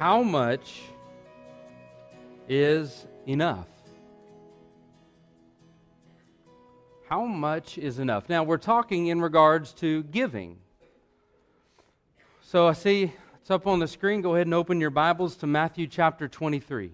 How much is enough? How much is enough? Now, we're talking in regards to giving. So I see it's up on the screen. Go ahead and open your Bibles to Matthew chapter 23.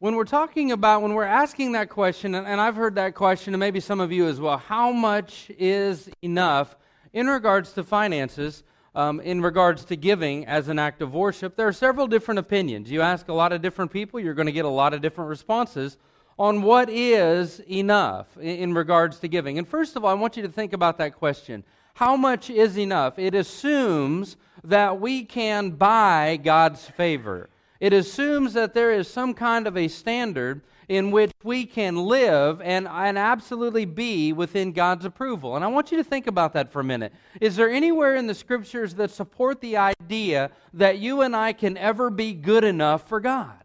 When we're talking about, when we're asking that question, and I've heard that question, and maybe some of you as well, how much is enough in regards to finances, in regards to giving as an act of worship, there are several different opinions. You ask a lot of different people, you're going to get a lot of different responses on what is enough in regards to giving. And first of all, I want you to think about that question. How much is enough? It assumes that we can buy God's favor. It assumes that there is some kind of a standard in which we can live and absolutely be within God's approval. And I want you to think about that for a minute. Is there anywhere in the Scriptures that support the idea that you and I can ever be good enough for God?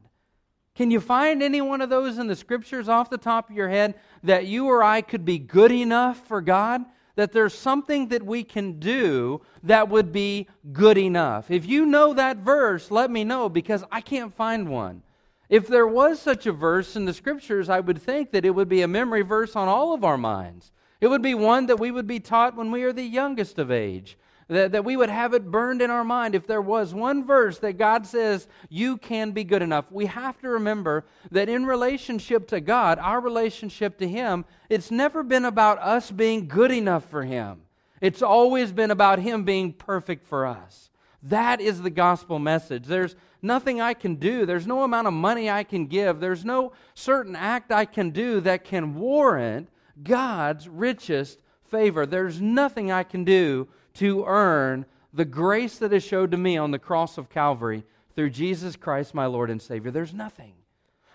Can you find any one of those in the Scriptures off the top of your head that you or I could be good enough for God? That there's something that we can do that would be good enough. If you know that verse, let me know, because I can't find one. If there was such a verse in the Scriptures, I would think that it would be a memory verse on all of our minds. It would be one that we would be taught when we are the youngest of age, that we would have it burned in our mind. If there was one verse that God says, you can be good enough, we have to remember that in relationship to God, our relationship to Him, it's never been about us being good enough for Him. It's always been about Him being perfect for us. That is the gospel message. There's nothing I can do. There's no amount of money I can give. There's no certain act I can do that can warrant God's richest favor. There's nothing I can do to earn the grace that is showed to me on the cross of Calvary through Jesus Christ, my Lord and Savior. There's nothing.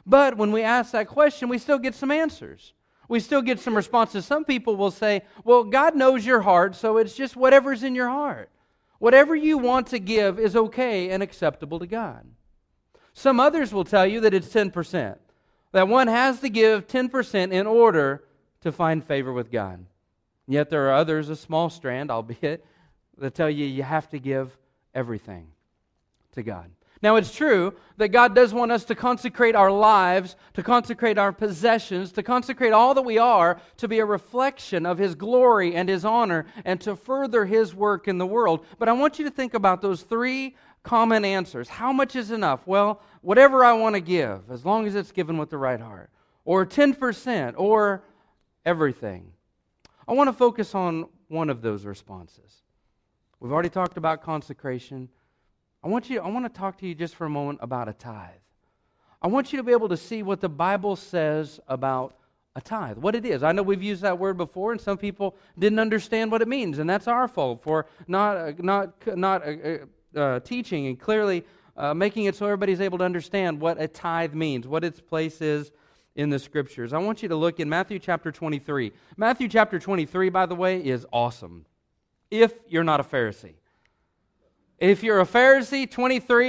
But when we ask that question, we still get some answers. We still get some responses. Some people will say, well, God knows your heart, so it's just whatever's in your heart. Whatever you want to give is okay and acceptable to God. Some others will tell you that it's 10%, that one has to give 10% in order to find favor with God. Yet there are others, a small strand, albeit, that tell you you have to give everything to God. Now, it's true that God does want us to consecrate our lives, to consecrate our possessions, to consecrate all that we are, to be a reflection of His glory and His honor, and to further His work in the world. But I want you to think about those three common answers. How much is enough? Well, whatever I want to give, as long as it's given with the right heart. Or 10%, or everything. I want to focus on one of those responses. We've already talked about consecration. I want to talk to you just for a moment about a tithe. I want you to be able to see what the Bible says about a tithe, what it is. I know we've used that word before, and some people didn't understand what it means, and that's our fault for not teaching and clearly making it so everybody's able to understand what a tithe means, what its place is in the Scriptures. I want you to look in Matthew chapter 23. Matthew chapter 23, by the way, is awesome. If you're not a Pharisee. If you're a Pharisee,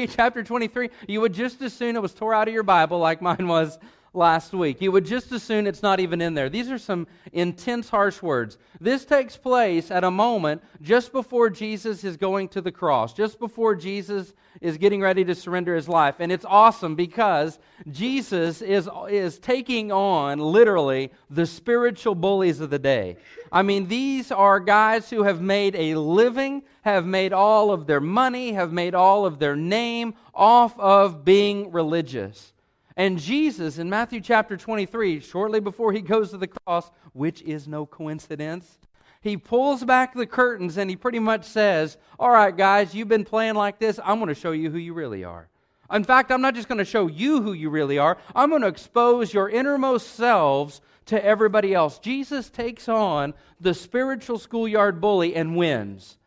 chapter 23, you would just as soon it was tore out of your Bible like mine was last week. You would just as soon it's not even in there. These are some intense, harsh words. This takes place at a moment just before Jesus is going to the cross, just before Jesus is getting ready to surrender His life. And it's awesome because Jesus is taking on, literally, the spiritual bullies of the day. I mean, these are guys who have made a living, have made all of their money, have made all of their name off of being religious. And Jesus, in Matthew chapter 23, shortly before He goes to the cross, which is no coincidence, He pulls back the curtains and He pretty much says, all right, guys, you've been playing like this. I'm going to show you who you really are. In fact, I'm not just going to show you who you really are. I'm going to expose your innermost selves to everybody else. Jesus takes on the spiritual schoolyard bully and wins.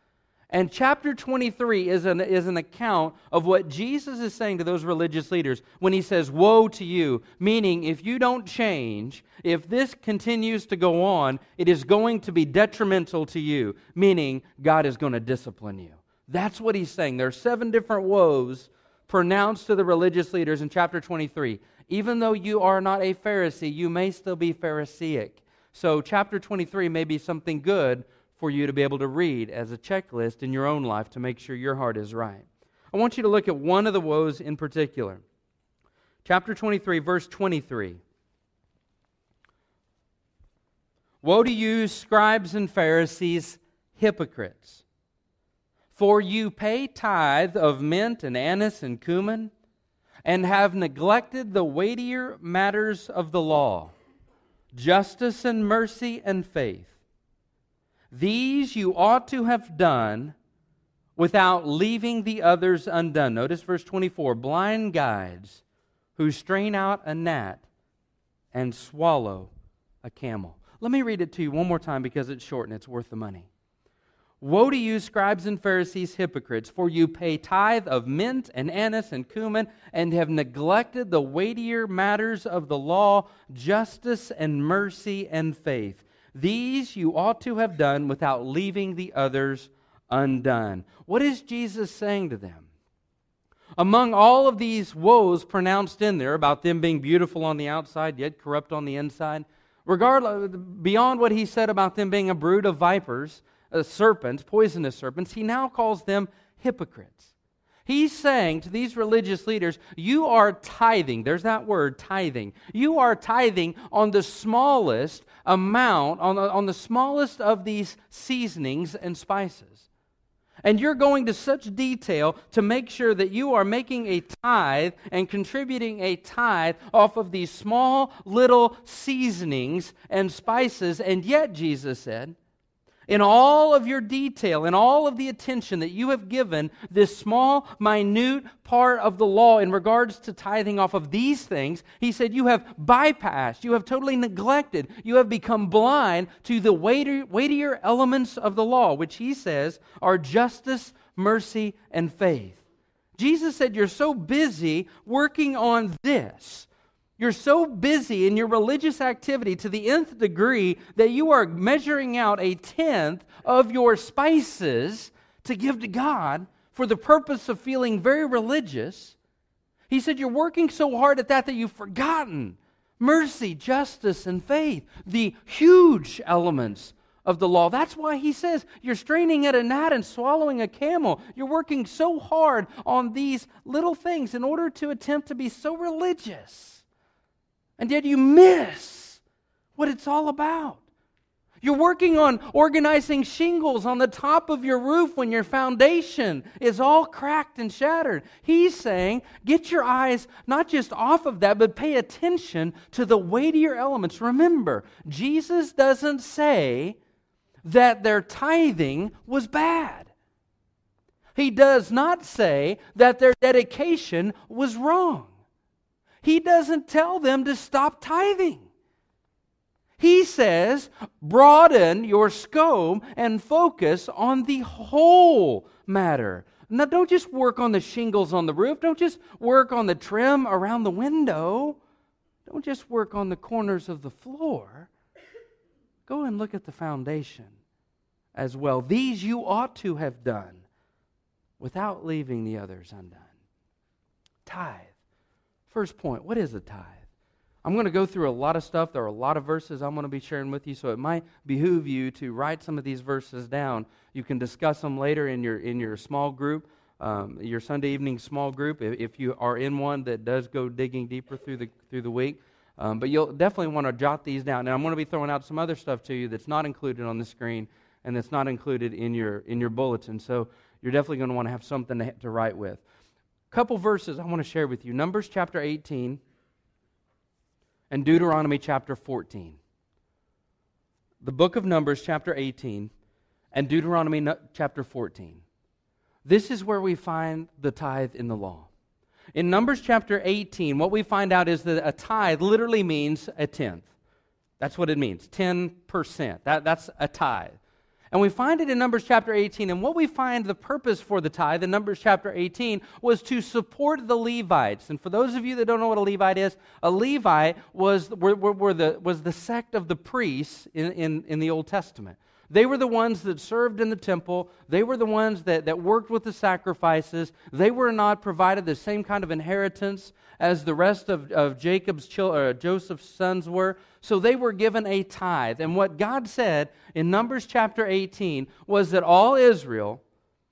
And chapter 23 is an account of what Jesus is saying to those religious leaders when He says, woe to you, meaning if you don't change, if this continues to go on, it is going to be detrimental to you, meaning God is going to discipline you. That's what he's saying. There are 7 different woes pronounced to the religious leaders in chapter 23. Even though you are not a Pharisee, you may still be Pharisaic. So chapter 23 may be something good for you to be able to read as a checklist in your own life to make sure your heart is right. I want you to look at one of the woes in particular. Chapter 23, verse 23. Woe to you, scribes and Pharisees, hypocrites! For you pay tithe of mint and anise and cumin, and have neglected the weightier matters of the law, justice and mercy and faith. These you ought to have done without leaving the others undone. Notice verse 24, blind guides who strain out a gnat and swallow a camel. Let me read it to you one more time because it's short and it's worth the money. Woe to you, scribes and Pharisees, hypocrites, for you pay tithe of mint and anise and cumin and have neglected the weightier matters of the law, justice and mercy and faith. These you ought to have done without leaving the others undone. What is Jesus saying to them? Among all of these woes pronounced in there about them being beautiful on the outside, yet corrupt on the inside, regardless, beyond what he said about them being a brood of vipers, serpents, poisonous serpents, he now calls them hypocrites. He's saying to these religious leaders, you are tithing. There's that word, tithing. You are tithing on the smallest amount, on the smallest of these seasonings and spices. And you're going to such detail to make sure that you are making a tithe and contributing a tithe off of these small little seasonings and spices. And yet, Jesus said, in all of your detail, in all of the attention that you have given this small, minute part of the law in regards to tithing off of these things, he said you have bypassed, you have totally neglected, you have become blind to the weightier elements of the law, which he says are justice, mercy, and faith. Jesus said you're so busy working on this. You're so busy in your religious activity to the nth degree that you are measuring out 1/10 of your spices to give to God for the purpose of feeling very religious. He said you're working so hard at that you've forgotten mercy, justice, and faith, the huge elements of the law. That's why he says you're straining at a gnat and swallowing a camel. You're working so hard on these little things in order to attempt to be so religious. And yet you miss what it's all about. You're working on organizing shingles on the top of your roof when your foundation is all cracked and shattered. He's saying, get your eyes not just off of that, but pay attention to the weightier elements. Remember, Jesus doesn't say that their tithing was bad. He does not say that their dedication was wrong. He doesn't tell them to stop tithing. He says, broaden your scope and focus on the whole matter. Now, don't just work on the shingles on the roof. Don't just work on the trim around the window. Don't just work on the corners of the floor. Go and look at the foundation as well. These you ought to have done without leaving the others undone. Tithe. First point, what is a tithe? I'm going to go through a lot of stuff. There are a lot of verses I'm going to be sharing with you, so it might behoove you to write some of these verses down. You can discuss them later in your small group, your Sunday evening small group, if you are in one that does go digging deeper through the week. But you'll definitely want to jot these down. Now, I'm going to be throwing out some other stuff to you that's not included on the screen and that's not included in your bulletin. So you're definitely going to want to have something to write with. Couple verses I want to share with you. Numbers chapter 18 and Deuteronomy chapter 14. The book of Numbers chapter 18 and Deuteronomy chapter 14. This is where we find the tithe in the law. In Numbers chapter 18, what we find out is that a tithe literally means 1/10. That's what it means, 10%. That's a tithe. And we find it in Numbers chapter 18. And what we find the purpose for the tithe in Numbers chapter 18 was to support the Levites. And for those of you that don't know what a Levite is, a Levite was the sect of the priests in the Old Testament. They were the ones that served in the temple. They were the ones that worked with the sacrifices. They were not provided the same kind of inheritance as the rest of Joseph's sons were. So they were given a tithe. And what God said in Numbers chapter 18 was that all Israel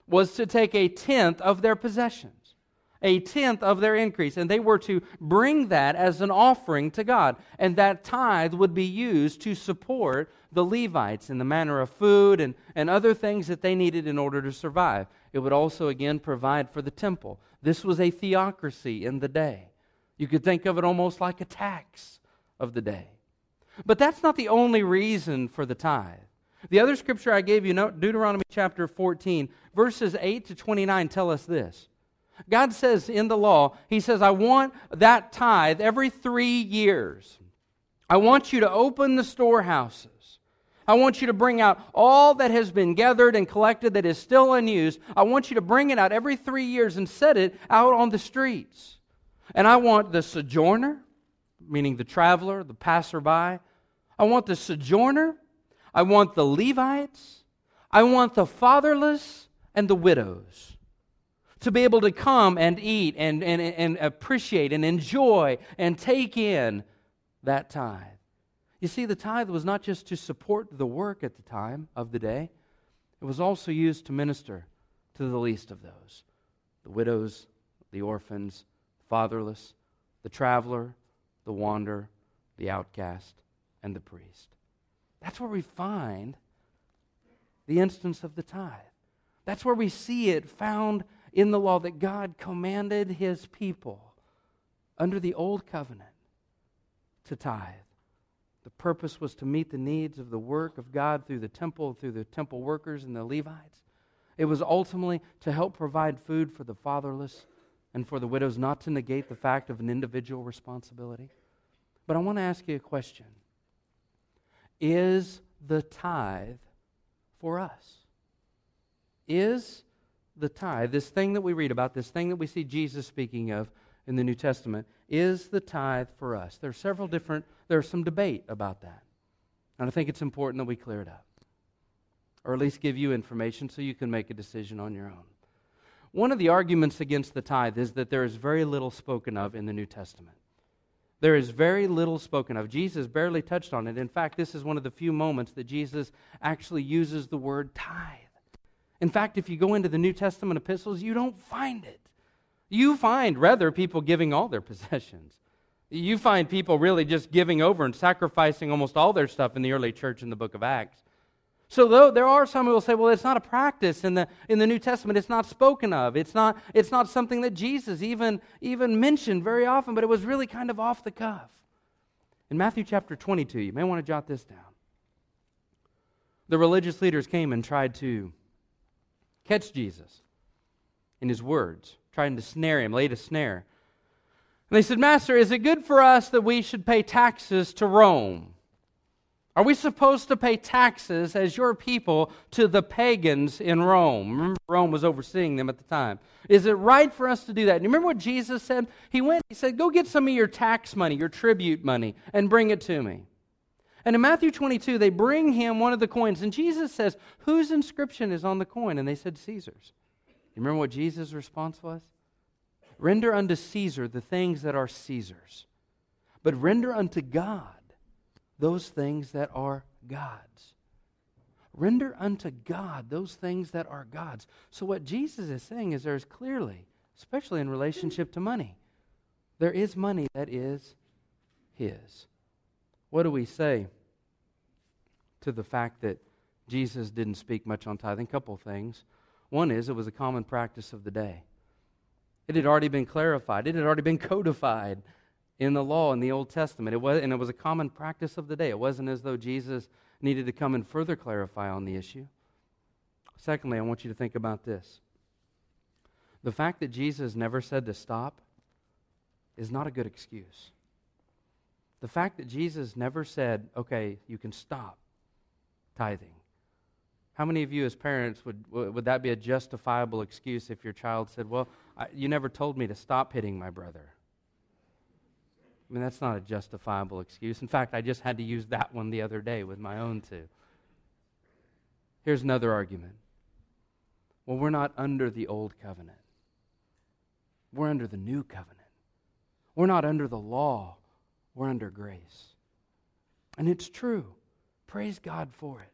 was to take a tenth of their possessions, a tenth of their increase, and they were to bring that as an offering to God. And that tithe would be used to support the Levites in the manner of food and other things that they needed in order to survive. It would also, again, provide for the temple. This was a theocracy in the day. You could think of it almost like a tax of the day. But that's not the only reason for the tithe. The other scripture I gave you, Deuteronomy chapter 14, verses 8 to 29, tell us this. God says in the law, He says, I want that tithe every 3 years. I want you to open the storehouses. I want you to bring out all that has been gathered and collected that is still unused. I want you to bring it out every 3 years and set it out on the streets. And I want the sojourner, meaning the traveler, the passerby. I want the sojourner. I want the Levites. I want the fatherless and the widows to be able to come and eat and appreciate and enjoy and take in that tithe. You see, the tithe was not just to support the work at the time of the day. It was also used to minister to the least of those, the widows, the orphans, the fatherless, the traveler, the wanderer, the outcast, and the priest. That's where we find the instance of the tithe. That's where we see it found in the law that God commanded His people under the old covenant to tithe. The purpose was to meet the needs of the work of God through the temple workers and the Levites. It was ultimately to help provide food for the fatherless and for the widows, not to negate the fact of an individual responsibility. But I want to ask you a question. Is the tithe for us? Is the tithe, this thing that we read about, this thing that we see Jesus speaking of in the New Testament, is the tithe for us? There's some debate about that. And I think it's important that we clear it up, or at least give you information so you can make a decision on your own. One of the arguments against the tithe is that there is very little spoken of in the New Testament. There is very little spoken of. Jesus barely touched on it. In fact, this is one of the few moments that Jesus actually uses the word tithe. In fact, if you go into the New Testament epistles, you don't find it. You find, rather, people giving all their possessions. You find people really just giving over and sacrificing almost all their stuff in the early church in the book of Acts. So though there are some who will say, well, it's not a practice in the New Testament. It's not spoken of. It's not something that Jesus even mentioned very often, but it was really kind of off the cuff. In Matthew chapter 22, you may want to jot this down. The religious leaders came and tried to catch Jesus in His words, trying to snare Him, laid a snare. And they said, Master, is it good for us that we should pay taxes to Rome? Are we supposed to pay taxes as your people to the pagans in Rome? Remember, Rome was overseeing them at the time. Is it right for us to do that? And you remember what Jesus said? He said, go get some of your tax money, your tribute money, and bring it to me. And in Matthew 22, they bring Him one of the coins. And Jesus says, whose inscription is on the coin? And they said, Caesar's. You remember what Jesus' response was? Render unto Caesar the things that are Caesar's, but render unto God those things that are God's. Render unto God those things that are God's. So what Jesus is saying is there is clearly, especially in relationship to money, there is money that is His. What do we say to the fact that Jesus didn't speak much on tithing? A couple things. One is, it was a common practice of the day. It had already been clarified. It had already been codified in the law in the Old Testament. It was a common practice of the day. It wasn't as though Jesus needed to come and further clarify on the issue. Secondly, I want you to think about this. The fact that Jesus never said to stop is not a good excuse. The fact that Jesus never said, okay, you can stop tithing. How many of you as parents, would that be a justifiable excuse if your child said, well, you never told me to stop hitting my brother? I mean, that's not a justifiable excuse. In fact, I just had to use that one the other day with my own two. Here's another argument. Well, we're not under the old covenant. We're under the new covenant. We're not under the law. We're under grace. And it's true. Praise God for it.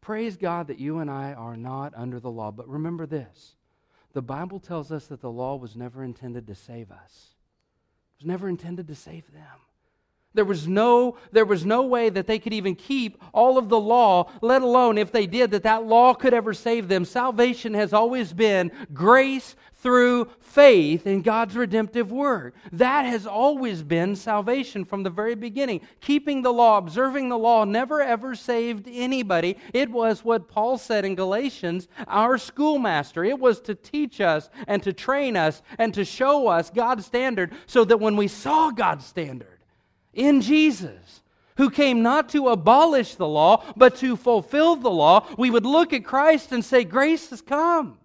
Praise God that you and I are not under the law. But remember this. The Bible tells us that the law was never intended to save us. It was never intended to save them. There was no way that they could even keep all of the law, let alone if they did, that law could ever save them. Salvation has always been grace through faith in God's redemptive work. That has always been salvation from the very beginning. Keeping the law, observing the law, never ever saved anybody. It was what Paul said in Galatians, our schoolmaster. It was to teach us and to train us and to show us God's standard so that when we saw God's standard, in Jesus, who came not to abolish the law, but to fulfill the law, we would look at Christ and say, grace has come.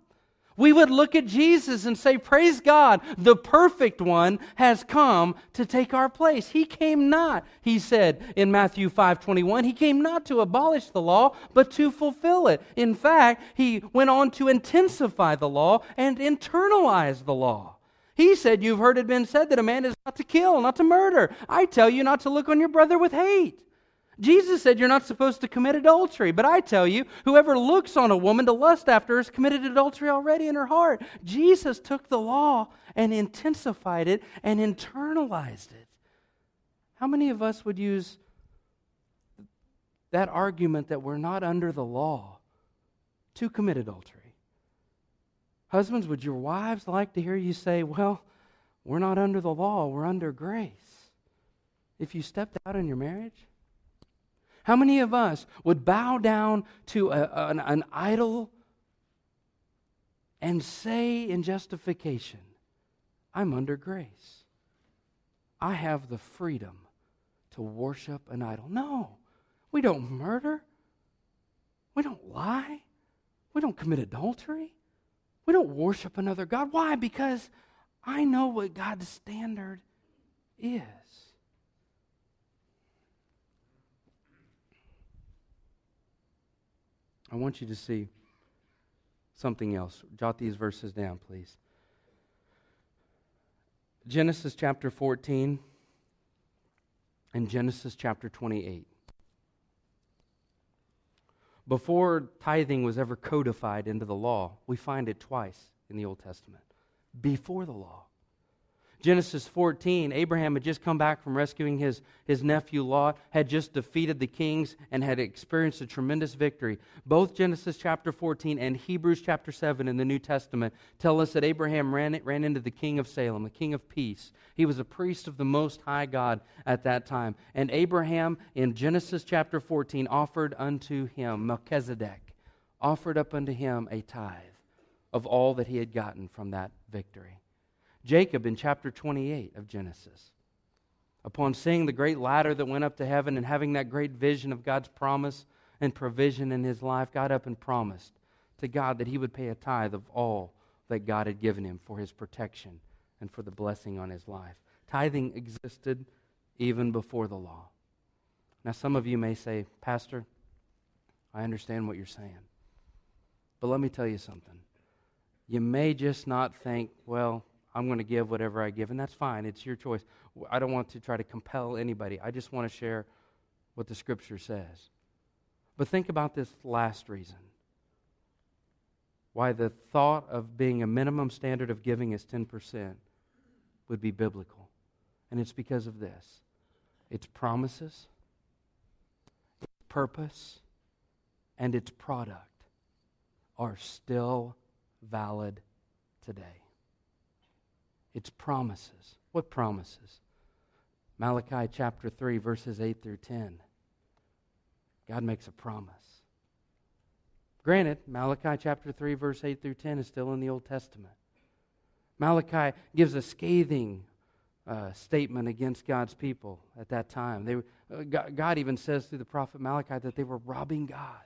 We would look at Jesus and say, praise God, the perfect one has come to take our place. He came not, he said in Matthew 5:21, he came not to abolish the law, but to fulfill it. In fact, he went on to intensify the law and internalize the law. He said, you've heard it been said that a man is not to kill, not to murder. I tell you not to look on your brother with hate. Jesus said you're not supposed to commit adultery, but I tell you, whoever looks on a woman to lust after her has committed adultery already in her heart. Jesus took the law and intensified it and internalized it. How many of us would use that argument that we're not under the law to commit adultery? Husbands, would your wives like to hear you say, well, we're not under the law, we're under grace, if you stepped out in your marriage? How many of us would bow down to an idol and say in justification, I'm under grace. I have the freedom to worship an idol. No, we don't murder. We don't lie. We don't commit adultery. We don't worship another God. Why? Because I know what God's standard is. I want you to see something else. Jot these verses down, please. Genesis chapter 14 and Genesis chapter 28. Before tithing was ever codified into the law, we find it twice in the Old Testament. Before the law. Genesis 14, Abraham had just come back from rescuing his nephew Lot, had just defeated the kings, and had experienced a tremendous victory. Both Genesis chapter 14 and Hebrews chapter 7 in the New Testament tell us that Abraham ran into the king of Salem, the king of peace. He was a priest of the Most High God at that time. And Abraham, in Genesis chapter 14, offered unto him, Melchizedek, offered up unto him a tithe of all that he had gotten from that victory. Jacob in chapter 28 of Genesis, upon seeing the great ladder that went up to heaven and having that great vision of God's promise and provision in his life, got up and promised to God that he would pay a tithe of all that God had given him for his protection and for the blessing on his life. Tithing existed even before the law. Now some of you may say, Pastor, I understand what you're saying, but let me tell you something. You may just not think, well, I'm going to give whatever I give, and that's fine. It's your choice. I don't want to try to compel anybody. I just want to share what the Scripture says. But think about this last reason. Why the thought of being a minimum standard of giving is 10% would be biblical. And it's because of this. Its promises, its purpose, and its product are still valid today. It's promises. What promises? Malachi chapter 3, verses 8 through 10. God makes a promise. Granted, Malachi chapter 3, verse 8 through 10 is still in the Old Testament. Malachi gives a scathing statement against God's people at that time. God even says through the prophet Malachi that they were robbing God,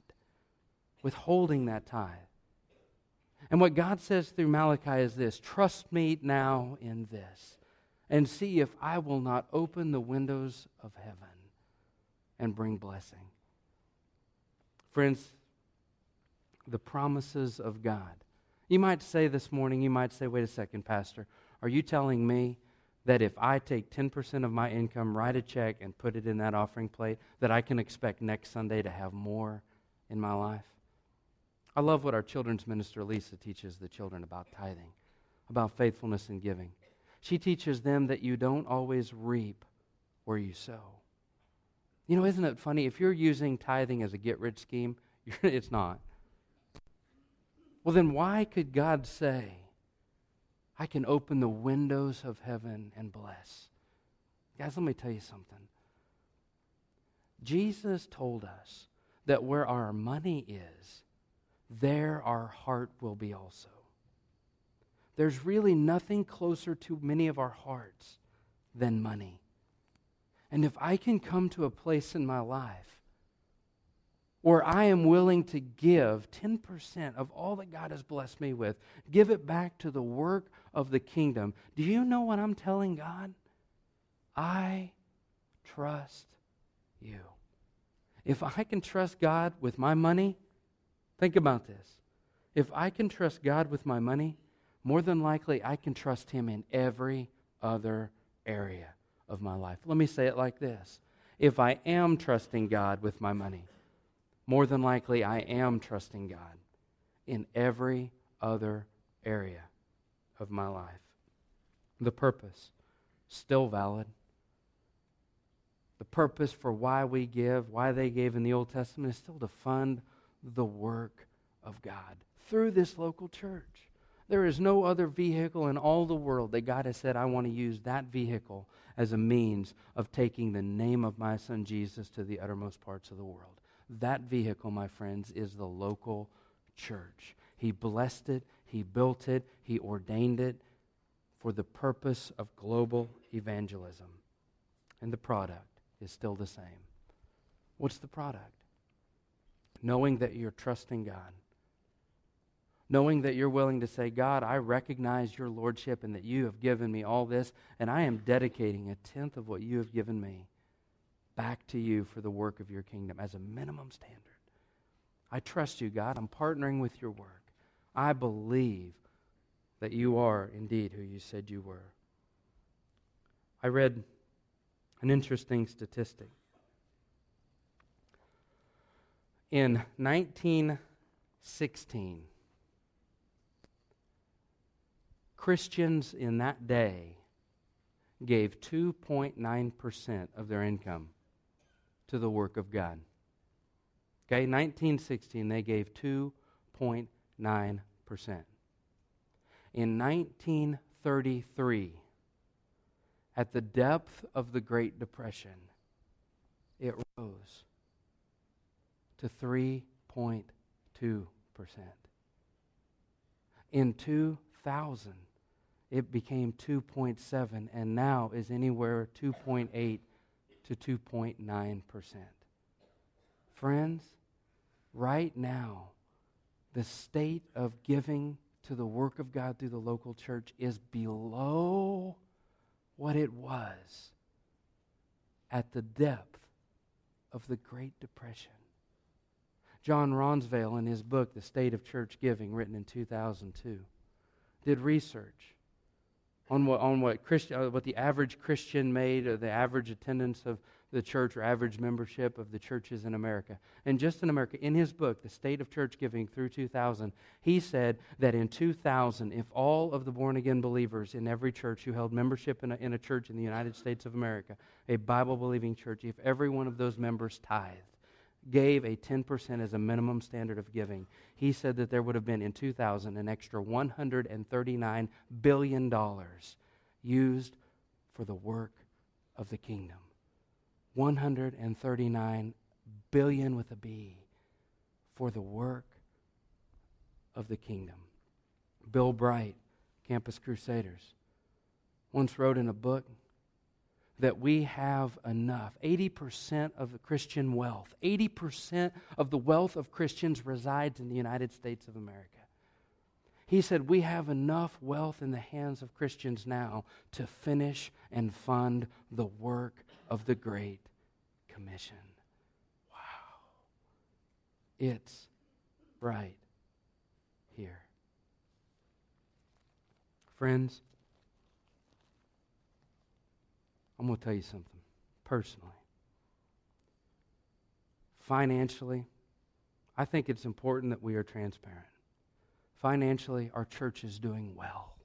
withholding that tithe. And what God says through Malachi is this, trust me now in this, and see if I will not open the windows of heaven and bring blessing. Friends, the promises of God. You might say this morning, you might say, wait a second, Pastor, are you telling me that if I take 10% of my income, write a check, and put it in that offering plate, that I can expect next Sunday to have more in my life? I love what our children's minister, Lisa, teaches the children about tithing, about faithfulness and giving. She teaches them that you don't always reap where you sow. You know, isn't it funny? If you're using tithing as a get-rich scheme, it's not. Well, then why could God say, I can open the windows of heaven and bless? Guys, let me tell you something. Jesus told us that where our money is, there our heart will be also. There's really nothing closer to many of our hearts than money. And if I can come to a place in my life where I am willing to give 10% of all that God has blessed me with, give it back to the work of the kingdom, do you know what I'm telling God? I trust you. If I can trust God with my money, think about this. If I can trust God with my money, more than likely I can trust Him in every other area of my life. Let me say it like this. If I am trusting God with my money, more than likely I am trusting God in every other area of my life. The purpose, still valid. The purpose for why we give, why they gave in the Old Testament, is still to fund the work of God through this local church. There is no other vehicle in all the world that God has said, I want to use that vehicle as a means of taking the name of my son Jesus to the uttermost parts of the world. That vehicle, my friends, is the local church. He blessed it, He built it, He ordained it for the purpose of global evangelism. And the product is still the same. What's the product? Knowing that you're trusting God. Knowing that you're willing to say, God, I recognize your lordship and that you have given me all this, and I am dedicating 1/10 of what you have given me back to you for the work of your kingdom as a minimum standard. I trust you, God. I'm partnering with your work. I believe that you are indeed who you said you were. I read an interesting statistic. In 1916, Christians in that day gave 2.9% of their income to the work of God. Okay, 1916, they gave 2.9%. In 1933, at the depth of the Great Depression, it rose to 3.2%. In 2000, it became 2.7 and now is anywhere 2.8 to 2.9%. Friends, right now, the state of giving to the work of God through the local church is below what it was at the depth of the Great Depression. John Ronsdale, in his book, The State of Church Giving, written in 2002, did research on what the average Christian made, or the average attendance of the church, or average membership of the churches in America. And just in America, in his book, The State of Church Giving through 2000, he said that in 2000, if all of the born-again believers in every church who held membership in a church in the United States of America, a Bible-believing church, if every one of those members tithed, gave a 10% as a minimum standard of giving, he said that there would have been in 2000 an extra $139 billion used for the work of the kingdom. 139 billion with a B for the work of the kingdom. Bill Bright, Campus Crusaders, once wrote in a book that we have enough. 80% of the Christian wealth, 80% of the wealth of Christians resides in the United States of America. He said we have enough wealth in the hands of Christians now to finish and fund the work of the Great Commission. Wow. It's right here. Friends, I'm going to tell you something personally. Financially, I think it's important that we are transparent. Financially, our church is doing well.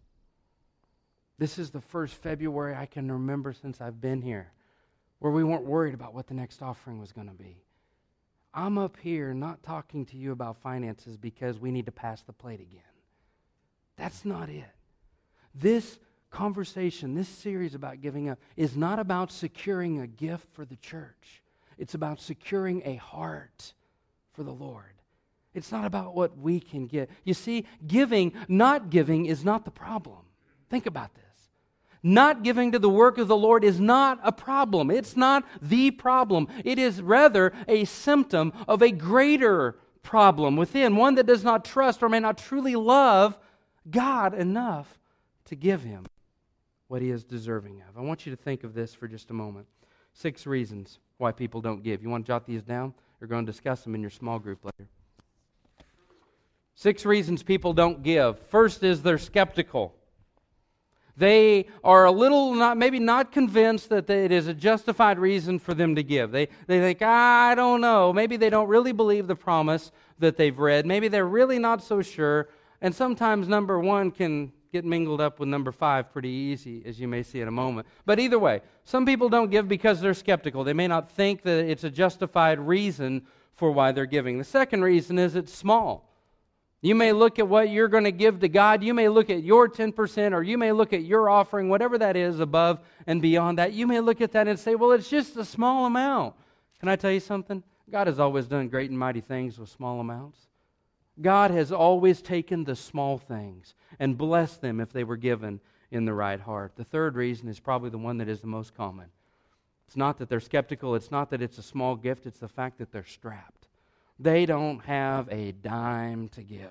This is the first February I can remember since I've been here where we weren't worried about what the next offering was going to be. I'm up here not talking to you about finances because we need to pass the plate again. That's not it. This conversation, this series about giving up is not about securing a gift for the church. It's about securing a heart for the Lord. It's not about what we can get. You see, giving, not giving is not the problem. Think about this. Not giving to the work of the Lord is not a problem. It's not the problem. It is rather a symptom of a greater problem within, one that does not trust or may not truly love God enough to give Him what He is deserving of. I want you to think of this for just a moment. 6 reasons why people don't give. You want to jot these down? You're going to discuss them in your small group later. 6 reasons people don't give. First is they're skeptical. They are a little, maybe not convinced that it is a justified reason for them to give. They think, I don't know. Maybe they don't really believe the promise that they've read. Maybe they're really not so sure. And sometimes number 1 can get mingled up with number 5 pretty easy, as you may see in a moment. But either way, some people don't give because they're skeptical. They may not think that it's a justified reason for why they're giving. The second reason is it's small. You may look at what you're going to give to God. You may look at your 10% or you may look at your offering, whatever that is above and beyond that. You may look at that and say, well, it's just a small amount. Can I tell you something? God has always done great and mighty things with small amounts. God has always taken the small things and blessed them if they were given in the right heart. The third reason is probably the one that is the most common. It's not that they're skeptical. It's not that it's a small gift. It's the fact that they're strapped. They don't have a dime to give.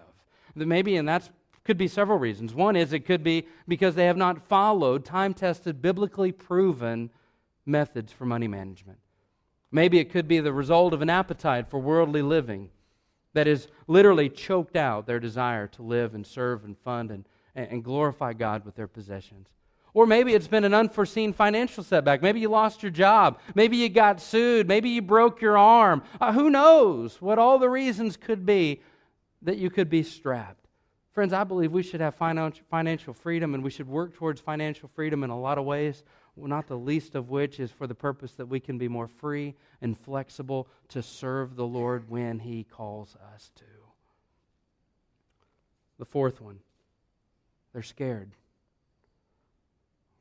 Maybe, and that could be several reasons. One is it could be because they have not followed time-tested, biblically proven methods for money management. Maybe it could be the result of an appetite for worldly living that has literally choked out their desire to live and serve and fund and glorify God with their possessions. Or maybe it's been an unforeseen financial setback. Maybe you lost your job. Maybe you got sued. Maybe you broke your arm. Who knows what all the reasons could be that you could be strapped. Friends, I believe we should have financial freedom, and we should work towards financial freedom in a lot of ways, not the least of which is for the purpose that we can be more free and flexible to serve the Lord when He calls us to. The fourth one, they're scared.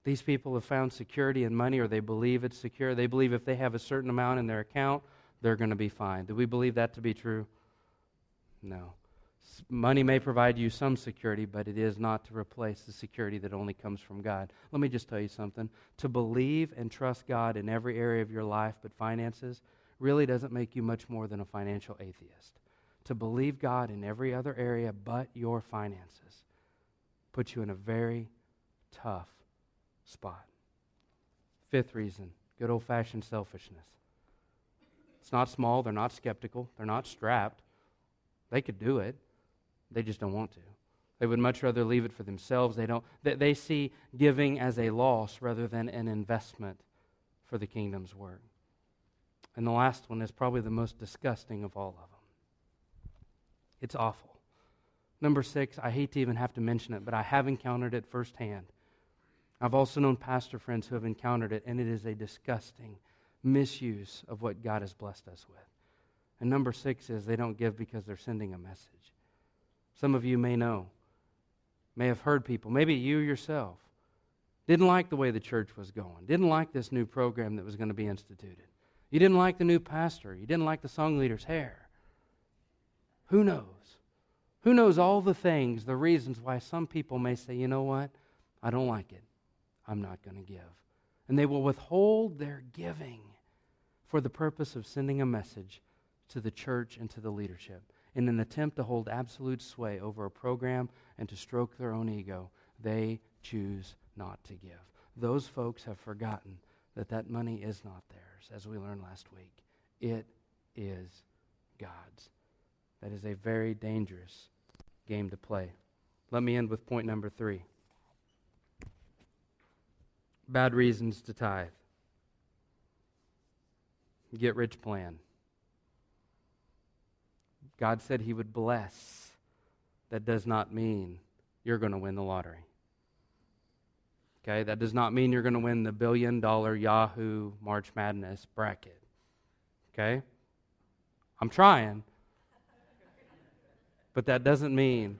These people have found security in money, or they believe it's secure. They believe if they have a certain amount in their account, they're going to be fine. Do we believe that to be true? No. Money may provide you some security, but it is not to replace the security that only comes from God. Let me just tell you something. To believe and trust God in every area of your life but finances really doesn't make you much more than a financial atheist. To believe God in every other area but your finances puts you in a very tough spot. Fifth reason, good old-fashioned selfishness. It's not small, they're not skeptical, they're not strapped. They could do it, they just don't want to. They would much rather leave it for themselves. They see giving as a loss rather than an investment for the kingdom's work. And the last one is probably the most disgusting of all of them. It's awful. Number 6, I hate to even have to mention it, but I have encountered it firsthand. I've also known pastor friends who have encountered it, and it is a disgusting misuse of what God has blessed us with. And number 6 is they don't give because they're sending a message. Some of you may know, may have heard people, maybe you yourself, didn't like the way the church was going, didn't like this new program that was going to be instituted. You didn't like the new pastor. You didn't like the song leader's hair. Who knows? Who knows all the things, the reasons why some people may say, you know what, I don't like it. I'm not going to give. And they will withhold their giving for the purpose of sending a message to the church and to the leadership in an attempt to hold absolute sway over a program and to stroke their own ego. They choose not to give. Those folks have forgotten that that money is not theirs, as we learned last week. It is God's. That is a very dangerous game to play. Let me end with point number 3. Bad reasons to tithe. Get rich plan. God said he would bless. That does not mean you're going to win the lottery. Okay, that does not mean you're going to win the $1 billion Yahoo March Madness bracket. Okay? I'm trying. But that doesn't mean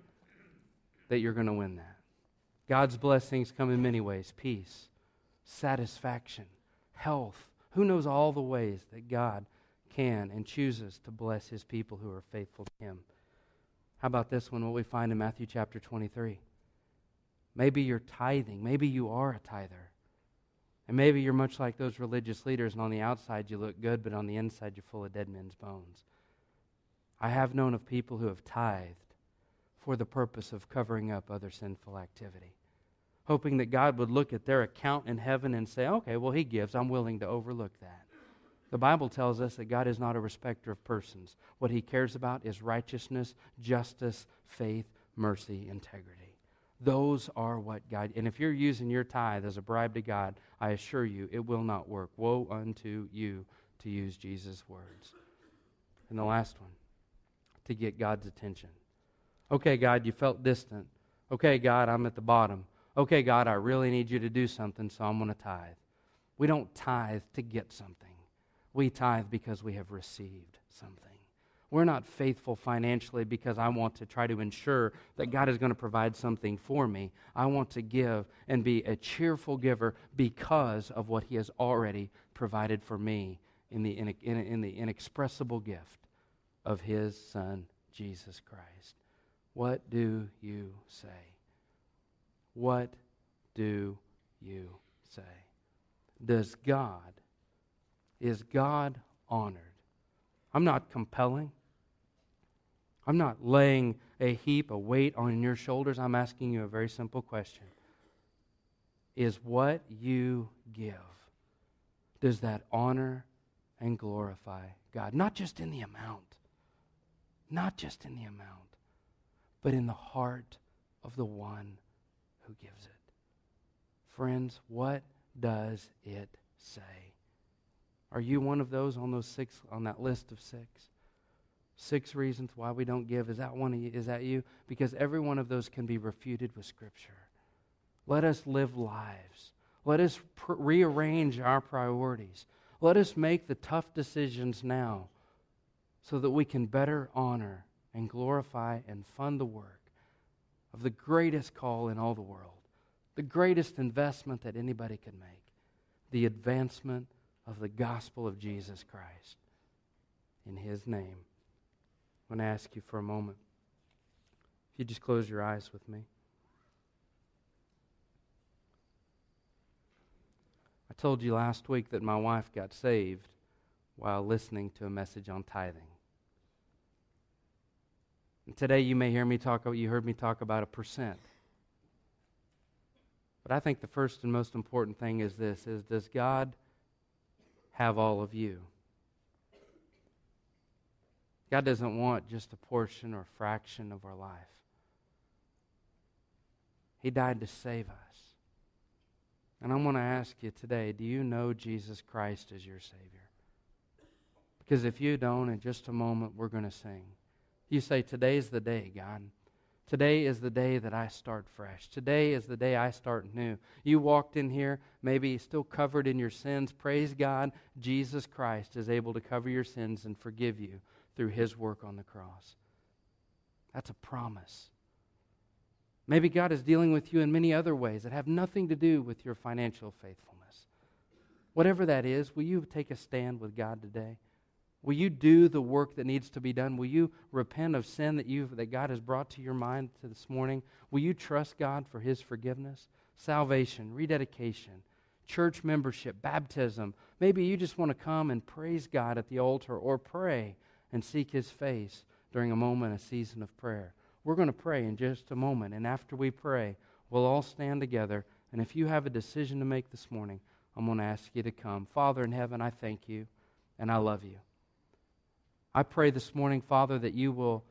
that you're going to win that. God's blessings come in many ways. Peace, satisfaction, health. Who knows all the ways that God can and chooses to bless his people who are faithful to him. How about this one, what we find in Matthew chapter 23? Maybe you're tithing. Maybe you are a tither. And maybe you're much like those religious leaders, and on the outside you look good, but on the inside you're full of dead men's bones. I have known of people who have tithed for the purpose of covering up other sinful activity, hoping that God would look at their account in heaven and say, okay, well, he gives. I'm willing to overlook that. The Bible tells us that God is not a respecter of persons. What he cares about is righteousness, justice, faith, mercy, integrity. Those are what God... And if you're using your tithe as a bribe to God, I assure you, it will not work. Woe unto you, to use Jesus' words. And the last one, to get God's attention. Okay, God, you felt distant. Okay, God, I'm at the bottom. Okay, God, I really need you to do something, so I'm going to tithe. We don't tithe to get something. We tithe because we have received something. We're not faithful financially because I want to try to ensure that God is going to provide something for me. I want to give and be a cheerful giver because of what he has already provided for me in the inexpressible gift of his Son, Jesus Christ. What do you say? What do you say? Is God honored? I'm not compelling. I'm not laying a weight on your shoulders. I'm asking you a very simple question. Is what you give, does that honor and glorify God? Not just in the amount. Not just in the amount. But in the heart of the one who gives it. Friends, what does it say? Are you one of those on that list of 6? 6 reasons why we don't give. Is that one of you? Is that you? Because every one of those can be refuted with Scripture. Let us live lives. Let us rearrange our priorities. Let us make the tough decisions now so that we can better honor and glorify and fund the work of the greatest call in all the world, the greatest investment that anybody could make, the advancement of the gospel of Jesus Christ. In his name. I want to ask you for a moment, if you just close your eyes with me. I told you last week that my wife got saved while listening to a message on tithing. And today you heard me talk about a %. But I think the first and most important thing is this, is does God have all of you? God doesn't want just a portion or fraction of our life. He died to save us. And I'm going to ask you today, do you know Jesus Christ as your Savior? Because if you don't, in just a moment we're going to sing. You say, today's the day, God. Today is the day that I start fresh. Today is the day I start new. You walked in here, maybe still covered in your sins. Praise God, Jesus Christ is able to cover your sins and forgive you through his work on the cross. That's a promise. Maybe God is dealing with you in many other ways that have nothing to do with your financial faithfulness. Whatever that is, will you take a stand with God today? Will you do the work that needs to be done? Will you repent of sin that God has brought to your mind this morning? Will you trust God for his forgiveness, salvation, rededication, church membership, baptism? Maybe you just want to come and praise God at the altar or pray and seek his face during a season of prayer. We're going to pray in just a moment, and after we pray, we'll all stand together. And if you have a decision to make this morning, I'm going to ask you to come. Father in heaven, I thank you, and I love you. I pray this morning, Father, that you will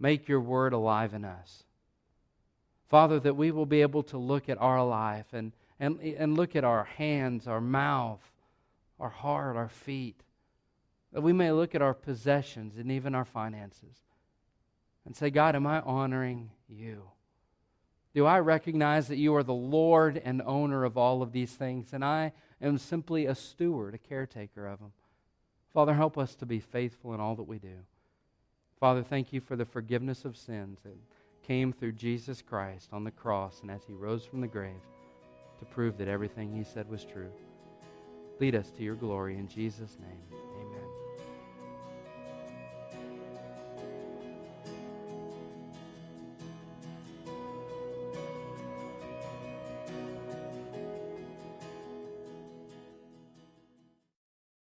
make your word alive in us. Father, that we will be able to look at our life and look at our hands, our mouth, our heart, our feet. That we may look at our possessions and even our finances and say, God, am I honoring you? Do I recognize that you are the Lord and owner of all of these things, and I am simply a steward, a caretaker of them? Father, help us to be faithful in all that we do. Father, thank you for the forgiveness of sins that came through Jesus Christ on the cross and as he rose from the grave to prove that everything he said was true. Lead us to your glory in Jesus' name.